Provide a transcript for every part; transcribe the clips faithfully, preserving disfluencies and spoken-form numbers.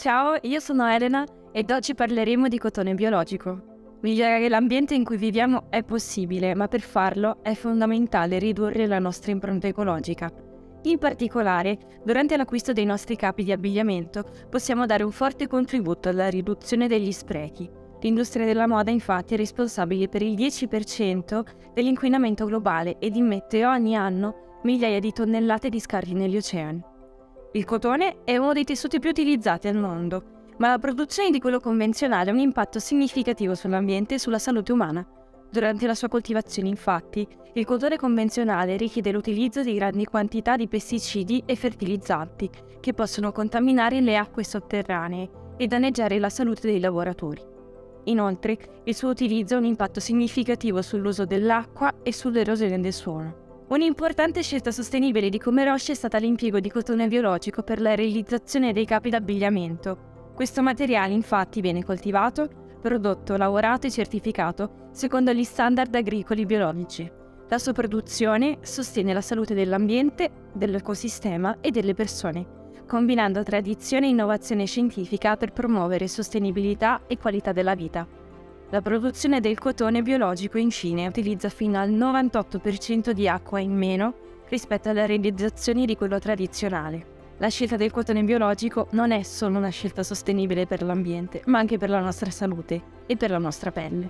Ciao, io sono Elena ed oggi parleremo di cotone biologico. Migliorare l'ambiente in cui viviamo è possibile, ma per farlo è fondamentale ridurre la nostra impronta ecologica. In particolare, durante l'acquisto dei nostri capi di abbigliamento possiamo dare un forte contributo alla riduzione degli sprechi. L'industria della moda infatti è responsabile per il dieci per cento dell'inquinamento globale ed immette ogni anno migliaia di tonnellate di scarti negli oceani. Il cotone è uno dei tessuti più utilizzati al mondo, ma la produzione di quello convenzionale ha un impatto significativo sull'ambiente e sulla salute umana. Durante la sua coltivazione, infatti, il cotone convenzionale richiede l'utilizzo di grandi quantità di pesticidi e fertilizzanti, che possono contaminare le acque sotterranee e danneggiare la salute dei lavoratori. Inoltre, il suo utilizzo ha un impatto significativo sull'uso dell'acqua e sull'erosione del suolo. Un'importante scelta sostenibile di Komeroshi è stata l'impiego di cotone biologico per la realizzazione dei capi d'abbigliamento. Questo materiale infatti viene coltivato, prodotto, lavorato e certificato secondo gli standard agricoli biologici. La sua produzione sostiene la salute dell'ambiente, dell'ecosistema e delle persone, combinando tradizione e innovazione scientifica per promuovere sostenibilità e qualità della vita. La produzione del cotone biologico infine utilizza fino al novantotto per cento di acqua in meno rispetto alla realizzazione di quello tradizionale. La scelta del cotone biologico non è solo una scelta sostenibile per l'ambiente, ma anche per la nostra salute e per la nostra pelle.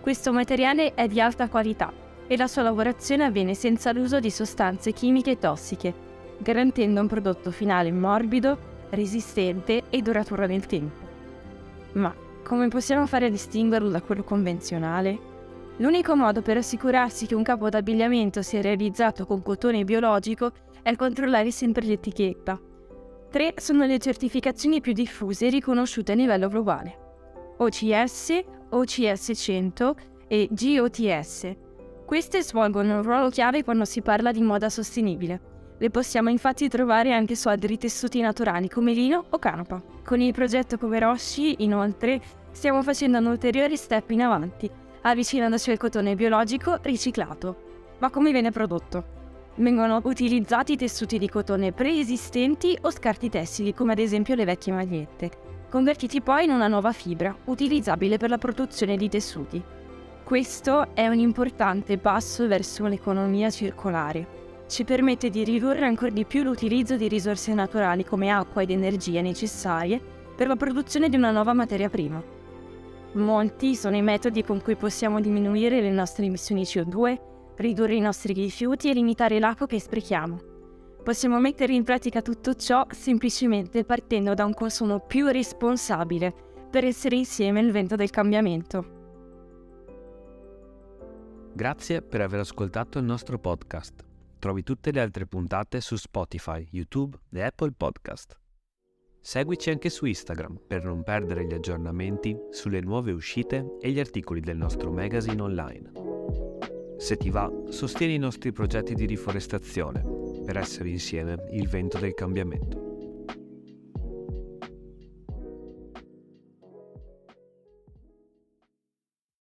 Questo materiale è di alta qualità e la sua lavorazione avviene senza l'uso di sostanze chimiche tossiche, garantendo un prodotto finale morbido, resistente e duraturo nel tempo. Ma come possiamo fare a distinguerlo da quello convenzionale? L'unico modo per assicurarsi che un capo d'abbigliamento sia realizzato con cotone biologico è controllare sempre l'etichetta. Tre sono le certificazioni più diffuse e riconosciute a livello globale: O C S, O C S cento e G O T S. Queste svolgono un ruolo chiave quando si parla di moda sostenibile. Le possiamo infatti trovare anche su altri tessuti naturali come lino o canapa. Con il progetto Komeroshi, inoltre, stiamo facendo un ulteriore step in avanti, avvicinandoci al cotone biologico riciclato. Ma come viene prodotto? Vengono utilizzati tessuti di cotone preesistenti o scarti tessili, come ad esempio le vecchie magliette, convertiti poi in una nuova fibra, utilizzabile per la produzione di tessuti. Questo è un importante passo verso l'economia circolare. Ci permette di ridurre ancora di più l'utilizzo di risorse naturali come acqua ed energia necessarie per la produzione di una nuova materia prima. Molti sono i metodi con cui possiamo diminuire le nostre emissioni C O due, ridurre i nostri rifiuti e limitare l'acqua che sprechiamo. Possiamo mettere in pratica tutto ciò semplicemente partendo da un consumo più responsabile per essere insieme il vento del cambiamento. Grazie per aver ascoltato il nostro podcast. Trovi tutte le altre puntate su Spotify, YouTube e Apple Podcast. Seguici anche su Instagram per non perdere gli aggiornamenti sulle nuove uscite e gli articoli del nostro magazine online. Se ti va, sostieni i nostri progetti di riforestazione per essere insieme il vento del cambiamento.